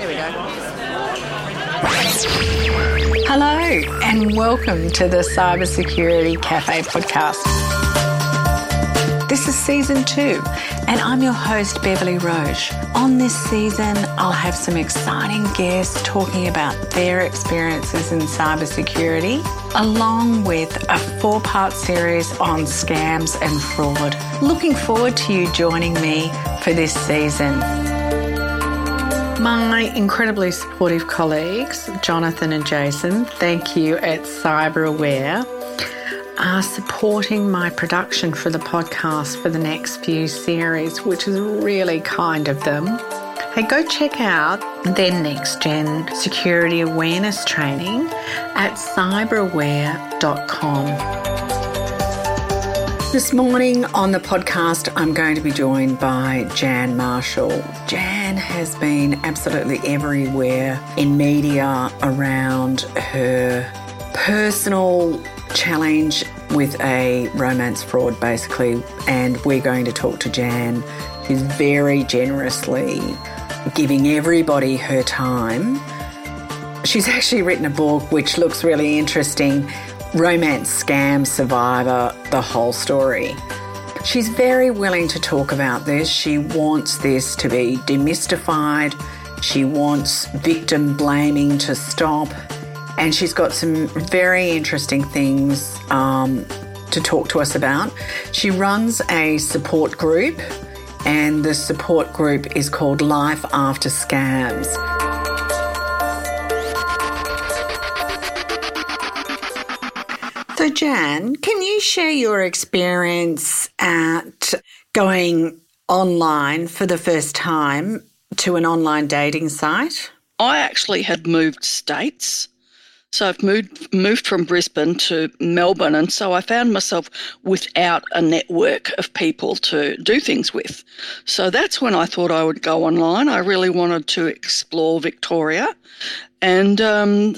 There we go. Hello and welcome to the Cyber Security Cafe podcast. This is season 2 and I'm your host Beverly Roche. On this season I'll have some exciting guests talking about their experiences in cybersecurity, along with a 4-part series on scams and fraud. Looking forward to you joining me for this season. My incredibly supportive colleagues, Jonathan and Jason, thank you at CyberAware, are supporting my production for the podcast for the next few series, which is really kind of them. Hey, go check out their Next Gen Security Awareness Training at cyberaware.com. This morning on the podcast, I'm going to be joined by Jan Marshall. Jan has been absolutely everywhere in media around her personal challenge with a romance fraud, basically. And we're going to talk to Jan, who's very generously giving everybody her time. She's actually written a book which looks really interesting. Romance Scam Survivor, the whole story. She's very willing to talk about this. She wants this to be demystified. She wants victim blaming to stop. And she's got some very interesting things to talk to us about. She runs a support group, and the support group is called Life After Scams. So Jan, can you share your experience at going online for the first time to an online dating site? I actually had moved states. So I've moved from Brisbane to Melbourne, and so I found myself without a network of people to do things with. So that's when I thought I would go online. I really wanted to explore Victoria. And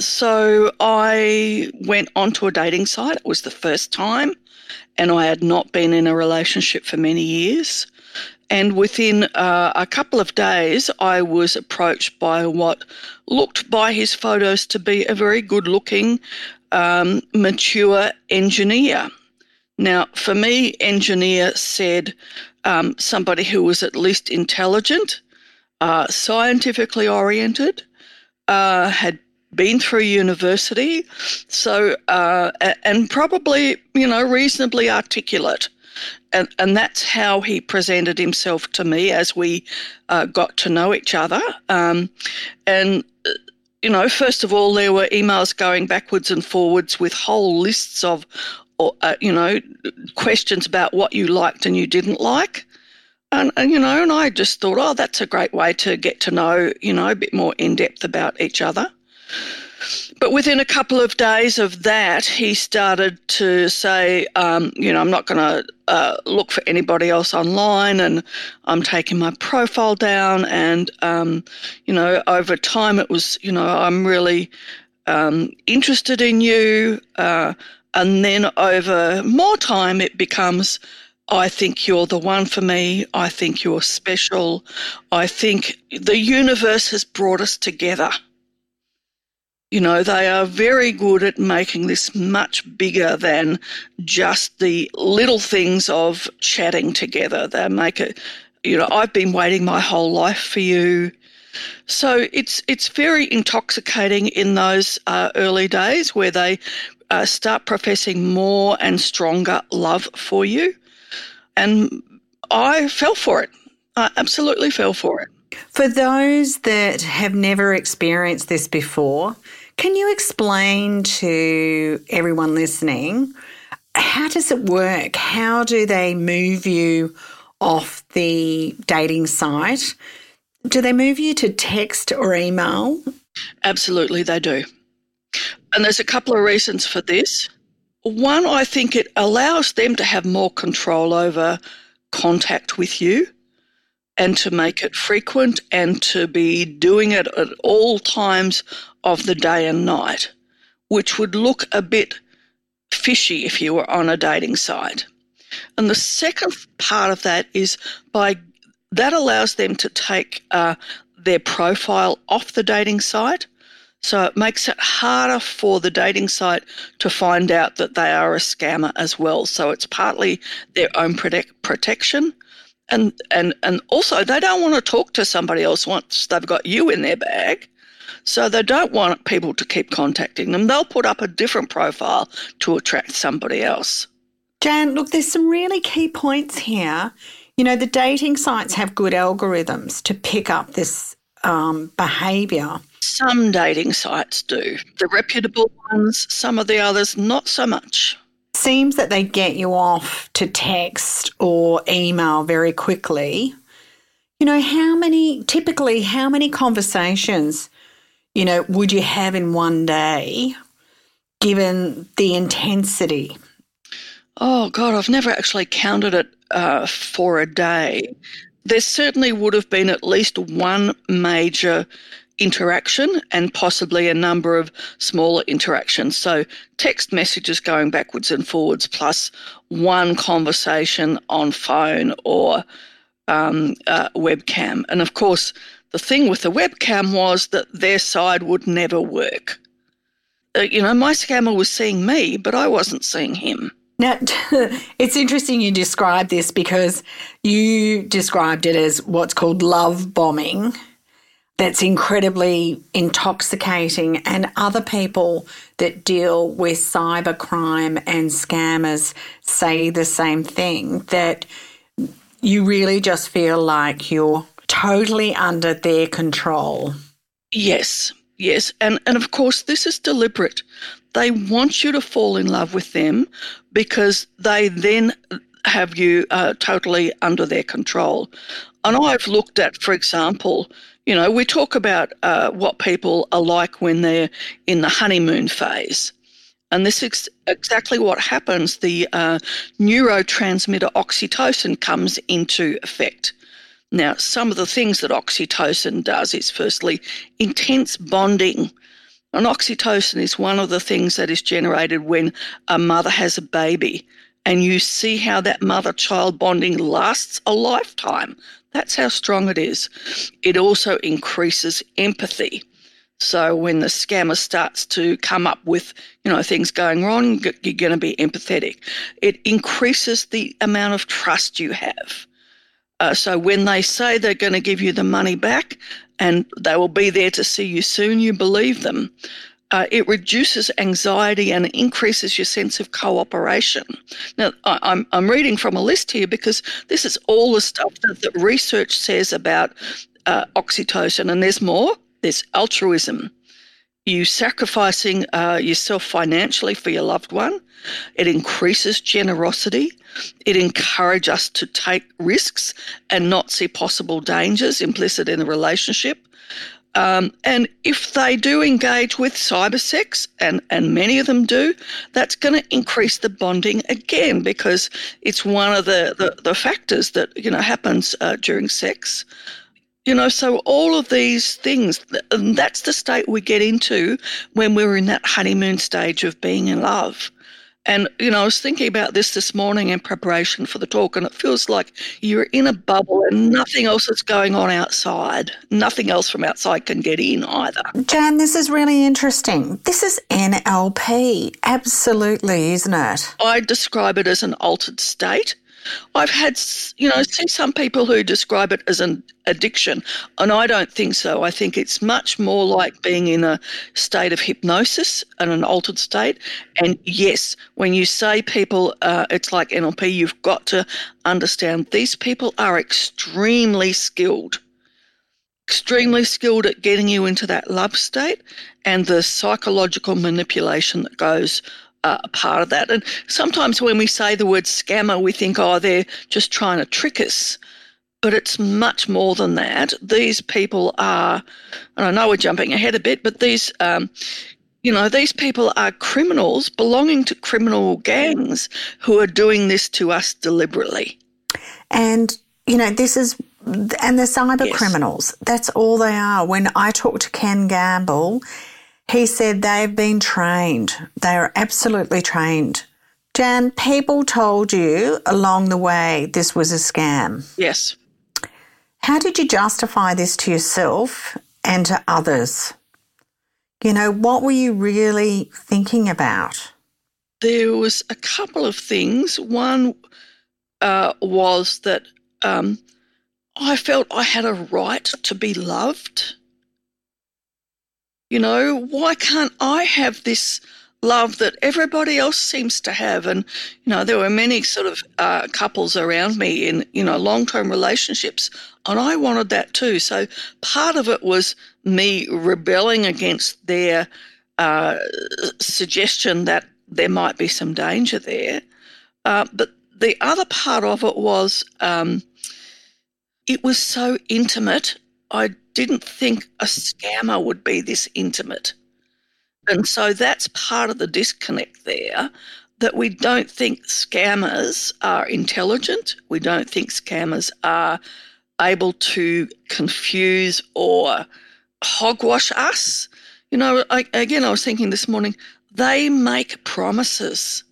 so I went onto a dating site. It was the first time, and I had not been in a relationship for many years. And within a couple of days, I was approached by what looked by his photos to be a very good-looking, mature engineer. Now, for me, engineer said somebody who was at least intelligent, scientifically oriented, had been through university, so and probably, you know, reasonably articulate. And that's how he presented himself to me as we got to know each other. And, you know, first of all, there were emails going backwards and forwards with whole lists of, you know, questions about what you liked and you didn't like. And, you know, and I just thought, oh, that's a great way to get to know, you know, a bit more in depth about each other. But within a couple of days of that, he started to say, you know, I'm not going to look for anybody else online, and I'm taking my profile down. And, you know, over time it was, you know, I'm really interested in you. And then over more time it becomes, I think you're the one for me. I think you're special. I think the universe has brought us together. You know, they are very good at making this much bigger than just the little things of chatting together. They make it, you know, I've been waiting my whole life for you. So it's very intoxicating in those early days where they start professing more and stronger love for you. And I fell for it. I absolutely fell for it. For those that have never experienced this before, can you explain to everyone listening, how does it work? How do they move you off the dating site? Do they move you to text or email? Absolutely, they do. And there's a couple of reasons for this. One, I think it allows them to have more control over contact with you, and to make it frequent, and to be doing it at all times of the day and night, which would look a bit fishy if you were on a dating site. And the second part of that is that allows them to take their profile off the dating site. So it makes it harder for the dating site to find out that they are a scammer as well. So it's partly their own protection. And also they don't want to talk to somebody else once they've got you in their bag. So they don't want people to keep contacting them. They'll put up a different profile to attract somebody else. Jan, look, there's some really key points here. You know, the dating sites have good algorithms to pick up this behaviour. Some dating sites do. The reputable ones, some of the others, not so much. Seems that they get you off to text or email very quickly. You know, typically how many conversations, you know, would you have in one day given the intensity? Oh, God, I've never actually counted it for a day. There certainly would have been at least one major interaction and possibly a number of smaller interactions. So text messages going backwards and forwards plus one conversation on phone or webcam. And, of course, the thing with the webcam was that their side would never work. You know, my scammer was seeing me, but I wasn't seeing him. Now, it's interesting you describe this because you described it as what's called love bombing. That's incredibly intoxicating, and other people that deal with cybercrime and scammers say the same thing, that you really just feel like you're totally under their control. Yes. And of course, this is deliberate. They want you to fall in love with them because they then have you totally under their control. And I've looked at, for example, you know, we talk about what people are like when they're in the honeymoon phase. And this is exactly what happens. The neurotransmitter oxytocin comes into effect. Now, some of the things that oxytocin does is firstly intense bonding. And oxytocin is one of the things that is generated when a mother has a baby, and you see how that mother-child bonding lasts a lifetime. That's how strong it is. It also increases empathy. So when the scammer starts to come up with, you know, things going wrong, you're going to be empathetic. It increases the amount of trust you have. So when they say they're going to give you the money back and they will be there to see you soon, you believe them. It reduces anxiety and increases your sense of cooperation. Now, I'm reading from a list here because this is all the stuff that research says about oxytocin, and there's more. There's altruism. You sacrificing yourself financially for your loved one. It increases generosity. It encourages us to take risks and not see possible dangers implicit in the relationship. And if they do engage with cyber sex, and many of them do, that's going to increase the bonding again because it's one of the factors that, you know, happens during sex. You know, so all of these things, and that's the state we get into when we're in that honeymoon stage of being in love. And, you know, I was thinking about this morning in preparation for the talk, and it feels like you're in a bubble and nothing else is going on outside. Nothing else from outside can get in either. Jan, this is really interesting. This is NLP, absolutely, isn't it? I describe it as an altered state. I've had, you know, seen some people who describe it as an addiction, and I don't think so. I think it's much more like being in a state of hypnosis and an altered state. And yes, when you say people, it's like NLP, you've got to understand these people are extremely skilled at getting you into that love state and the psychological manipulation that goes a part of that. And sometimes when we say the word scammer, we think, oh, they're just trying to trick us. But it's much more than that. These people are, and I know we're jumping ahead a bit, but these, you know, these people are criminals belonging to criminal gangs who are doing this to us deliberately. And, you know, this is, and the cyber criminals, that's all they are. When I talked to Ken Gamble, he said they've been trained. They are absolutely trained. Jan, people told you along the way this was a scam. Yes. How did you justify this to yourself and to others? You know, what were you really thinking about? There was a couple of things. One was that I felt I had a right to be loved. You know, why can't I have this love that everybody else seems to have? And, you know, there were many sort of couples around me in, you know, long-term relationships, and I wanted that too. So part of it was me rebelling against their suggestion that there might be some danger there. But the other part of it was it was so intimate. I didn't think a scammer would be this intimate. And so that's part of the disconnect there, that we don't think scammers are intelligent. We don't think scammers are able to confuse or hogwash us. You know, I was thinking this morning, they make promises.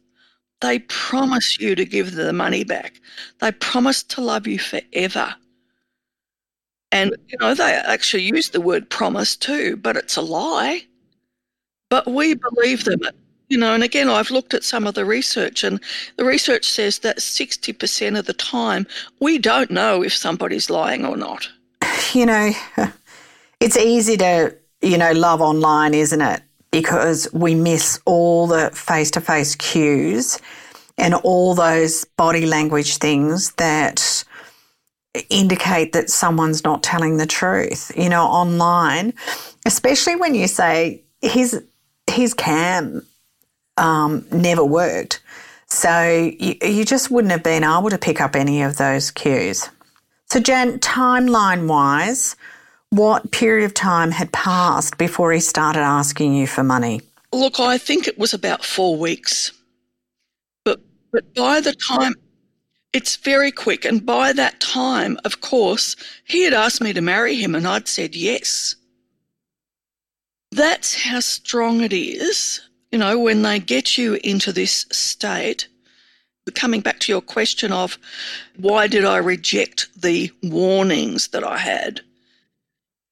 They promise you to give the money back. They promise to love you forever. And, you know, they actually use the word promise too, but it's a lie. But we believe them, you know, and again, I've looked at some of the research, and the research says that 60% of the time we don't know if somebody's lying or not. You know, it's easy to, you know, love online, isn't it? Because we miss all the face-to-face cues and all those body language things that indicate that someone's not telling the truth, you know, online, especially when you say his cam never worked. So you just wouldn't have been able to pick up any of those cues. So Jan, timeline-wise, what period of time had passed before he started asking you for money? Look, I think it was about 4 weeks. But by the time, it's very quick. And by that time, of course, he had asked me to marry him and I'd said yes. That's how strong it is, you know, when they get you into this state. Coming back to your question of why did I reject the warnings that I had?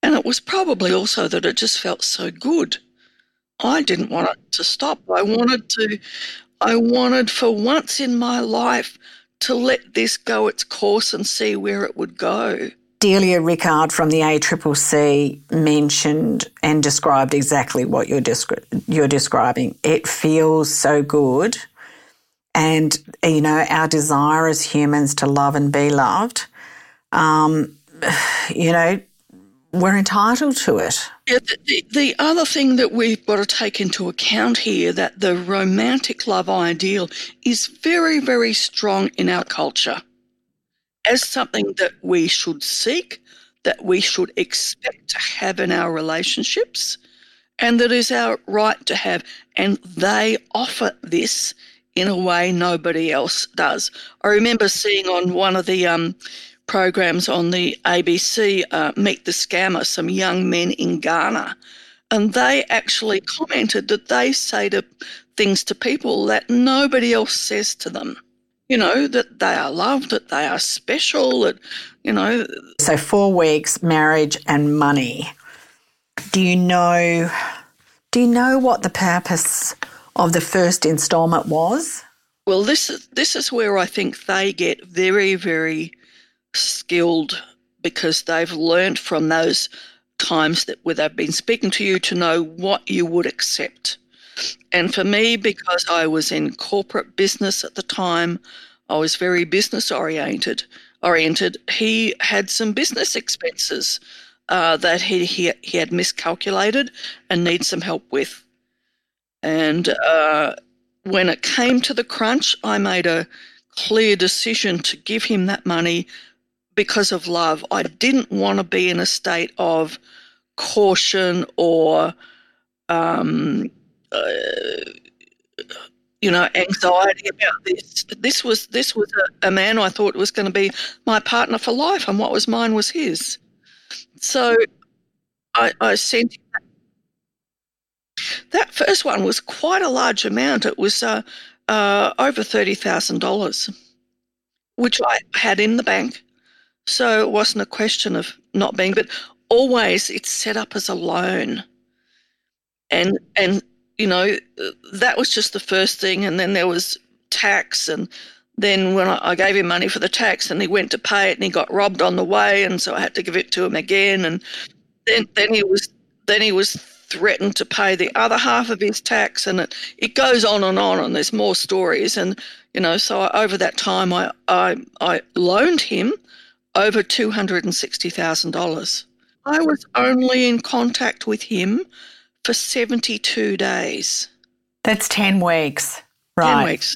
And it was probably also that it just felt so good. I didn't want it to stop. I wanted for once in my life to let this go its course and see where it would go. Delia Rickard from the ACCC mentioned and described exactly what you're describing. It feels so good. And, you know, our desire as humans to love and be loved, you know, we're entitled to it. Yeah, the other thing that we've got to take into account here, that the romantic love ideal is very, very strong in our culture as something that we should seek, that we should expect to have in our relationships, and that is our right to have. And they offer this in a way nobody else does. I remember seeing on one of the programs on the ABC, Meet the Scammer, some young men in Ghana, and they actually commented that they say things to people that nobody else says to them, you know, that they are loved, that they are special, that, you know. So 4 weeks, marriage and money. Do you know what the purpose of the first instalment was? Well, this is where I think they get very, very skilled, because they've learnt from those times that where they've been speaking to you to know what you would accept. And for me, because I was in corporate business at the time, I was very business oriented. He had some business expenses that he had miscalculated and needs some help with. And when it came to the crunch, I made a clear decision to give him that money because of love. I didn't want to be in a state of caution or, you know, anxiety about this. This was a man I thought was going to be my partner for life, and what was mine was his. So I sent him that first one was quite a large amount. It was over $30,000, which I had in the bank. So it wasn't a question of not being, but always it's set up as a loan. And you know, that was just the first thing. And then there was tax. And then when I gave him money for the tax and he went to pay it and he got robbed on the way. And so I had to give it to him again. And then he was threatened to pay the other half of his tax. And it goes on and there's more stories. And, you know, so over that time I loaned him over $260,000. I was only in contact with him for 72 days. That's 10 weeks. Right. 10 weeks.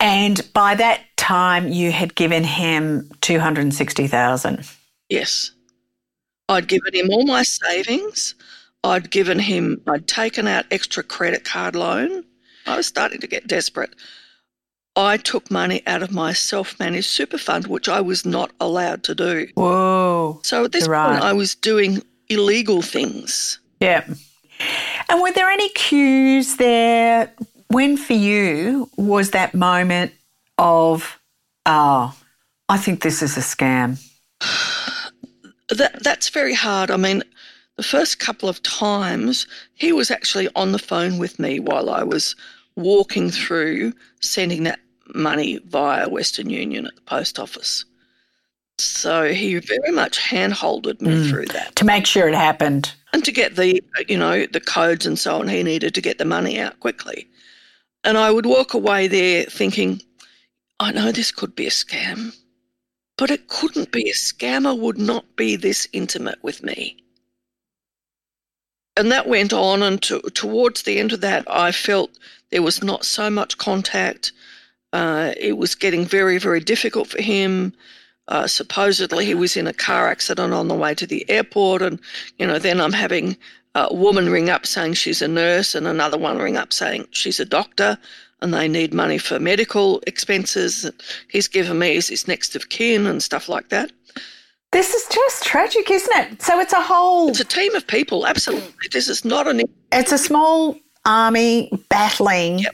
And by that time you had given him $260,000. Yes. I'd given him all my savings. I'd taken out extra credit card loan. I was starting to get desperate. I took money out of my self-managed super fund, which I was not allowed to do. Whoa. So at this point I was doing illegal things. Yeah. And were there any cues there? When for you was that moment of, oh, I think this is a scam? That's very hard. I mean, the first couple of times he was actually on the phone with me while I was walking through sending that money via Western Union at the post office. So he very much handholded me through that. To make sure it happened. And to get the, you know, the codes and so on. He needed to get the money out quickly. And I would walk away there thinking, I know this could be a scam. But it couldn't be. A scammer would not be this intimate with me. And that went on, and towards the end of that, I felt there was not so much contact. It was getting very, very difficult for him. Supposedly he was in a car accident on the way to the airport, and, you know, then I'm having a woman ring up saying she's a nurse and another one ring up saying she's a doctor. And they need money for medical expenses. He's given me his next of kin and stuff like that. This is just tragic, isn't it? So it's a team of people, absolutely. This is not an... It's a small army battling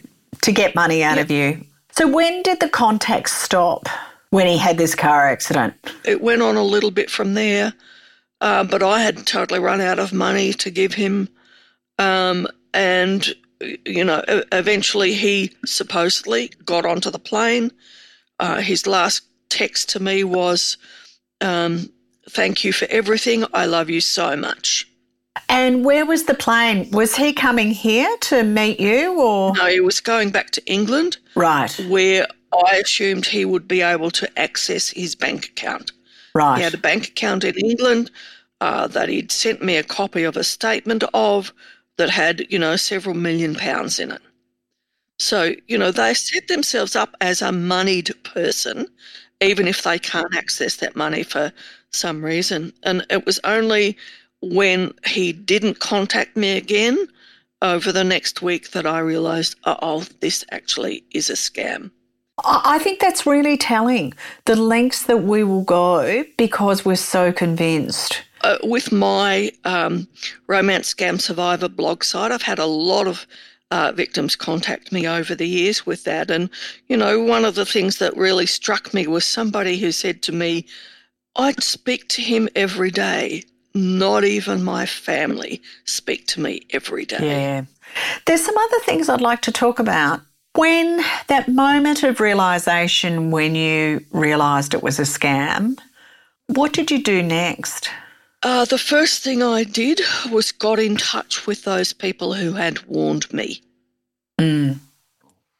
to get money out of you. So when did the contact stop when he had this car accident? It went on a little bit from there, but I had totally run out of money to give him and... You know, eventually he supposedly got onto the plane. His last text to me was, thank you for everything. I love you so much. And where was the plane? Was he coming here to meet you or? No, he was going back to England. Right. Where I assumed he would be able to access his bank account. Right. He had a bank account in England that he'd sent me a copy of a statement of, that had, you know, several $1,000,000 in it. So, you know, they set themselves up as a moneyed person, even if they can't access that money for some reason. And it was only when he didn't contact me again over the next week that I realised, oh, this actually is a scam. I think that's really telling, the lengths that we will go because we're so convinced. With my romance scam survivor blog site, I've had a lot of victims contact me over the years with that. And, you know, one of the things that really struck me was somebody who said to me, I'd speak to him every day. Not even my family speak to me every day. Yeah. There's some other things I'd like to talk about. When that moment of realisation when you realised it was a scam, what did you do next? The first thing I did was got in touch with those people who had warned me and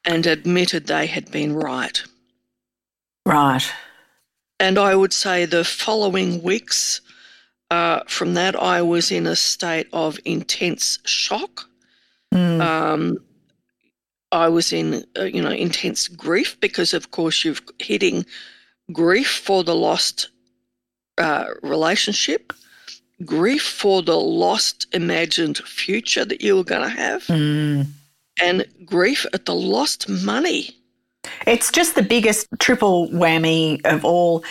admitted they had been right. Right. And I would say the following weeks from that I was in a state of intense shock. I was in, you know, intense grief because, of course, you're hitting grief for the lost relationship. Grief for the lost imagined future that you were going to have and grief at the lost money. It's just the biggest triple whammy of all.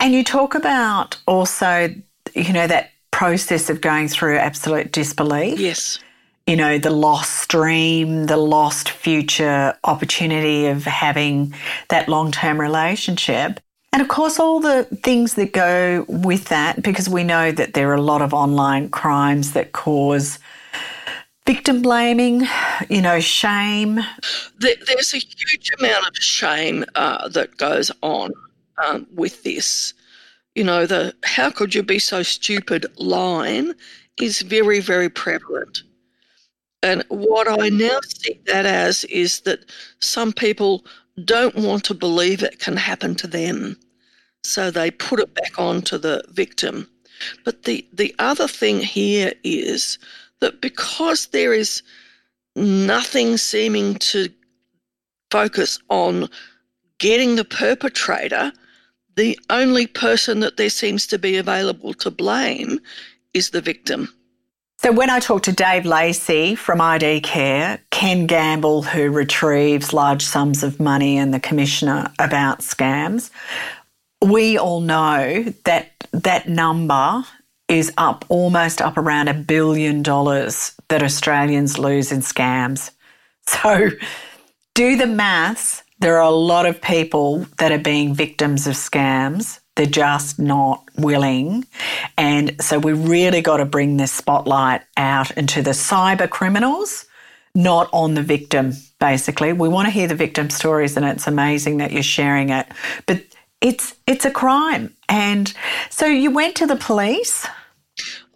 And you talk about also, you know, that process of going through absolute disbelief. Yes. You know, the lost dream, the lost future opportunity of having that long-term relationship. And of course, all the things that go with that, because we know that there are a lot of online crimes that cause victim blaming, you know, shame. There's a huge amount of shame that goes on with this. You know, the "how could you be so stupid" line is very, very prevalent. And what I now see that as is that some people don't want to believe it can happen to them, so they put it back onto the victim. But the other thing here is that because there is nothing seeming to focus on getting the perpetrator, the only person that there seems to be available to blame is the victim. So when I talk to Dave Lacey from ID Care, Ken Gamble, who retrieves large sums of money, and the Commissioner about scams, we all know that that number is up almost up around $1 billion that Australians lose in scams. So do the maths. There are a lot of people that are being victims of scams. They're just not willing. And so we really got to bring this spotlight out into the cyber criminals, not on the victim, basically. We want to hear the victim stories, and it's amazing that you're sharing it. But it's a crime. And so you went to the police?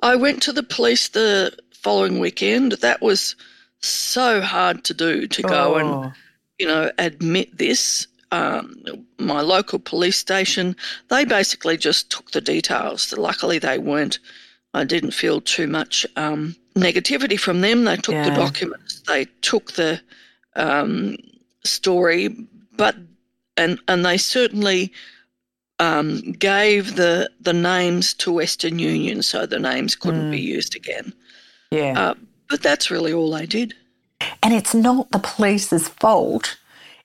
I went to the police the following weekend. That was so hard to do, to go and, you know, admit this. My local police station, they basically just took the details. Luckily, I didn't feel too much negativity from them. They took the documents, they took the story, and they certainly gave the names to Western Union, so the names couldn't be used again. Yeah. But that's really all they did. And it's not the police's fault.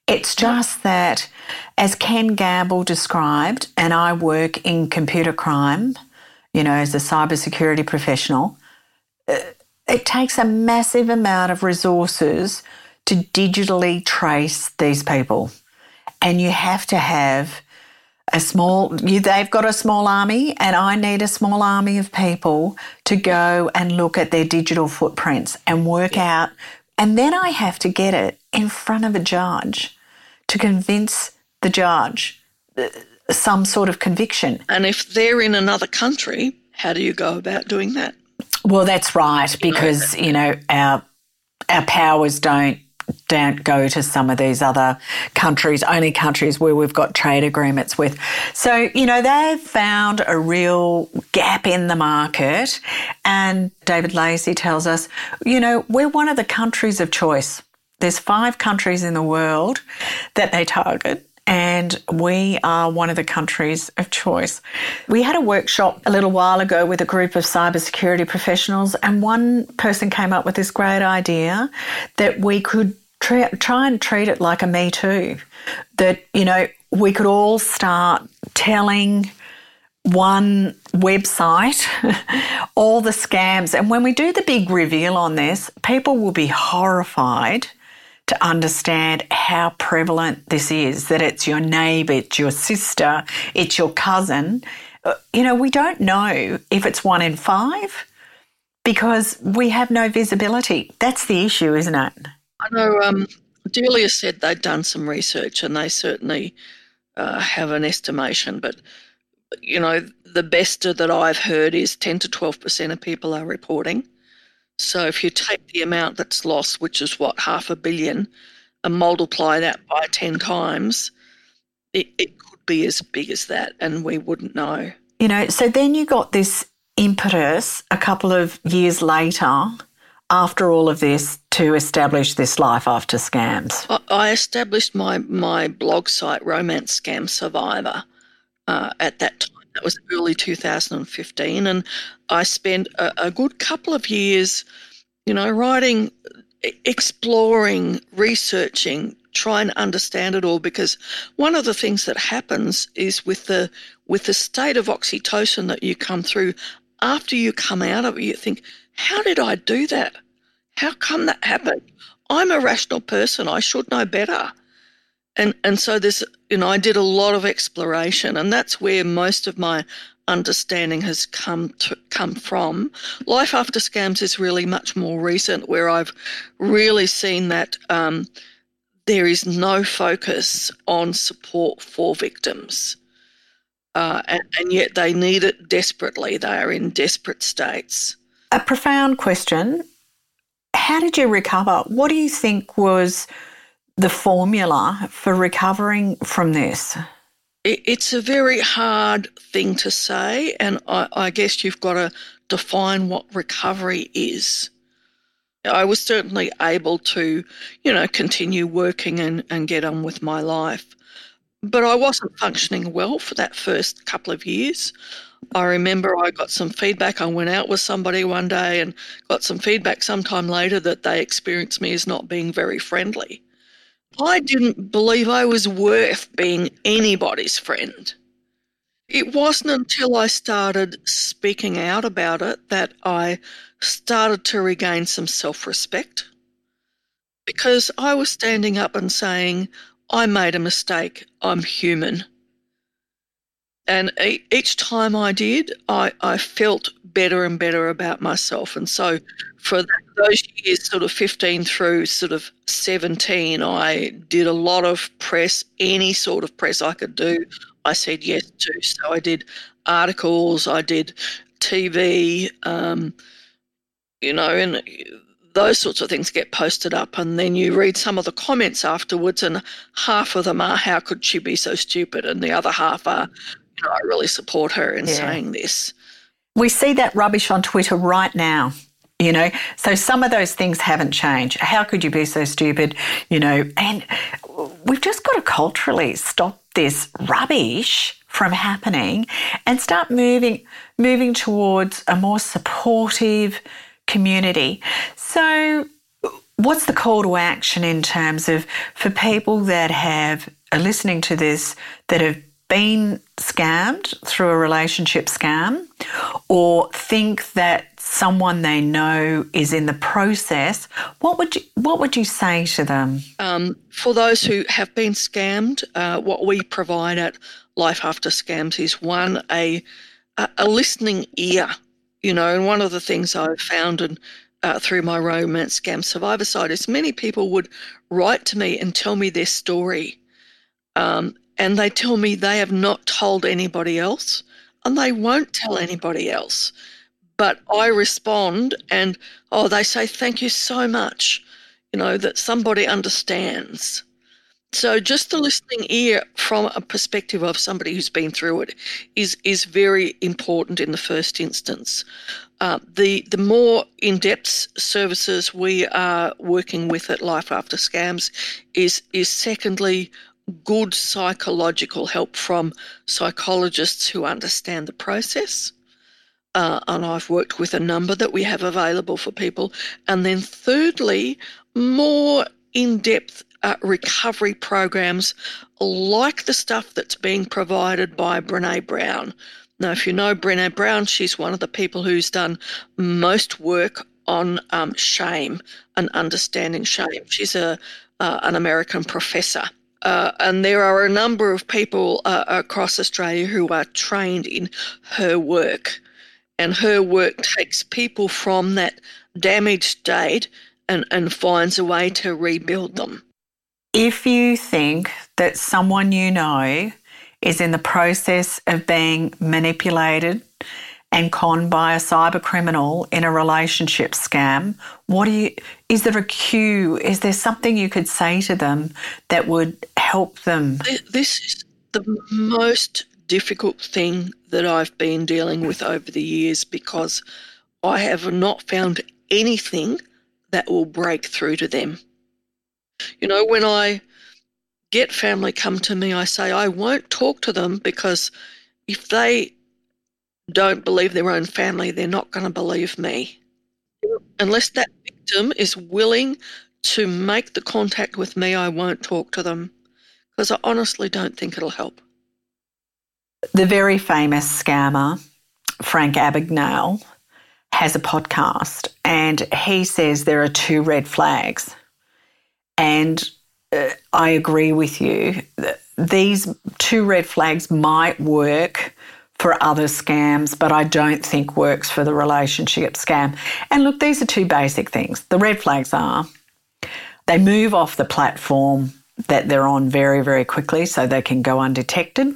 It's just that, as Ken Gamble described, and I work in computer crime, you know, as a cybersecurity professional, it takes a massive amount of resources to digitally trace these people. And you have to have they've got a small army, and I need a small army of people to go and look at their digital footprints and work out. And then I have to get it in front of a judge to convince the judge some sort of conviction. And if they're in another country, how do you go about doing that? Well, that's right, because, you know, our powers don't go to some of these other countries, only countries where we've got trade agreements with. So, you know, they've found a real gap in the market, and David Lacey tells us, you know, we're one of the countries of choice. There's 5 countries in the world that they target, and we are one of the countries of choice. We had a workshop a little while ago with a group of cybersecurity professionals, and one person came up with this great idea that we could try and treat it like a Me Too, that, you know, we could all start telling one website all the scams. And when we do the big reveal on this, people will be horrified to understand how prevalent this is, that it's your neighbour, it's your sister, it's your cousin. You know, we don't know if it's 1 in 5 because we have no visibility. That's the issue, isn't it? I know Delia said they'd done some research, and they certainly have an estimation. But, you know, the best that I've heard is 10 to 12% of people are reporting. So if you take the amount that's lost, which is what, 500 million, and multiply that by 10 times, it could be as big as that, and we wouldn't know. You know, so then you got this impetus a couple of years later after all of this to establish this Life After Scams. I established my blog site, Romance Scam Survivor, at that time. That was early 2015, and I spent a good couple of years, you know, writing, exploring, researching, trying to understand it all, because one of the things that happens is with the state of oxytocin that you come through after you come out of it, you think, how did I do that? How come that happened? I'm a rational person. I should know better. And so this, you know, I did a lot of exploration, and that's where most of my understanding has come from. Life After Scams is really much more recent, where I've really seen that there is no focus on support for victims, and yet they need it desperately. They are in desperate states. A profound question. How did you recover? What do you think was the formula for recovering from this? It's a very hard thing to say, and I guess you've got to define what recovery is. I was certainly able to, you know, continue working and get on with my life, but I wasn't functioning well for that first couple of years. I remember I got some feedback. I went out with somebody one day and got some feedback sometime later that they experienced me as not being very friendly. I didn't believe I was worth being anybody's friend. It wasn't until I started speaking out about it that I started to regain some self-respect, because I was standing up and saying, I made a mistake, I'm human. And each time I did, I felt better and better about myself. And so for those years, sort of 15 through sort of 17, I did a lot of press, any sort of press I could do, I said yes to. So I did articles, I did TV, you know, and those sorts of things get posted up, and then you read some of the comments afterwards, and half of them are, how could she be so stupid? And the other half are, you know, I really support her in saying this. We see that rubbish on Twitter right now, you know. So some of those things haven't changed. How could you be so stupid, you know? And we've just got to culturally stop this rubbish from happening and start moving towards a more supportive community. So what's the call to action in terms of, for people that are listening to this, that have been scammed through a relationship scam, or think that someone they know is in the process, what would you say to them? For those who have been scammed, what we provide at Life After Scams is one, a listening ear, you know. And one of the things I've found through my romance scam survivor side is many people would write to me and tell me their story. And they tell me they have not told anybody else, and they won't tell anybody else. But I respond and, they say, thank you so much, you know, that somebody understands. So just the listening ear from a perspective of somebody who's been through it is very important in the first instance. The more in-depth services we are working with at Life After Scams is secondly, good psychological help from psychologists who understand the process. And I've worked with a number that we have available for people. And then thirdly, more in-depth recovery programs like the stuff that's being provided by Brené Brown. Now, if you know Brené Brown, she's one of the people who's done most work on shame and understanding shame. She's an American professor. And there are a number of people across Australia who are trained in her work. And her work takes people from that damaged state and finds a way to rebuild them. If you think that someone you know is in the process of being manipulated and conned by a cyber criminal in a relationship scam, is there a cue? Is there something you could say to them that would help them? This is the most difficult thing that I've been dealing with over the years, because I have not found anything that will break through to them. You know, when I get family come to me, I say I won't talk to them, because if they don't believe their own family, they're not going to believe me. Unless that victim is willing to make the contact with me, I won't talk to them, because I honestly don't think it'll help. The very famous scammer, Frank Abagnale, has a podcast, and he says there are two red flags. And I agree with you. These two red flags might work for other scams, but I don't think works for the relationship scam. And look, these are two basic things. The red flags are they move off the platform that they're on very, very quickly so they can go undetected.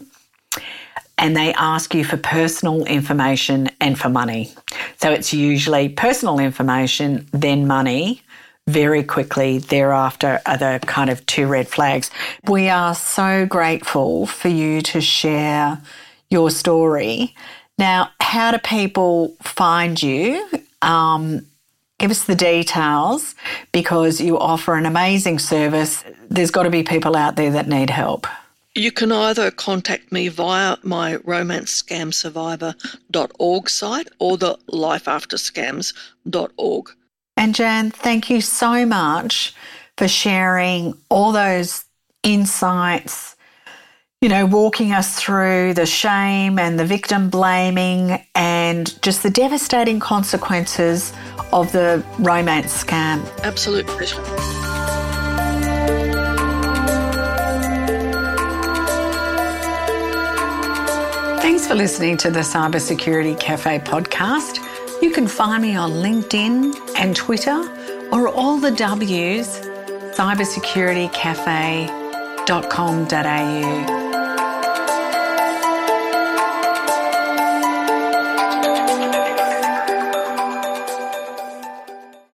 And they ask you for personal information and for money. So it's usually personal information, then money. Very quickly thereafter are the kind of two red flags. We are so grateful for you to share your story. Now, how do people find you? Give us the details, because you offer an amazing service. There's got to be people out there that need help. You can either contact me via my romancescamsurvivor.org site or the lifeafterscams.org. And Jan, thank you so much for sharing all those insights, you know, walking us through the shame and the victim blaming and just the devastating consequences of the romance scam. Absolute pleasure. Thanks for listening to the Cyber Security Cafe podcast. You can find me on LinkedIn and Twitter or all the W's, cybersecuritycafe.com.au.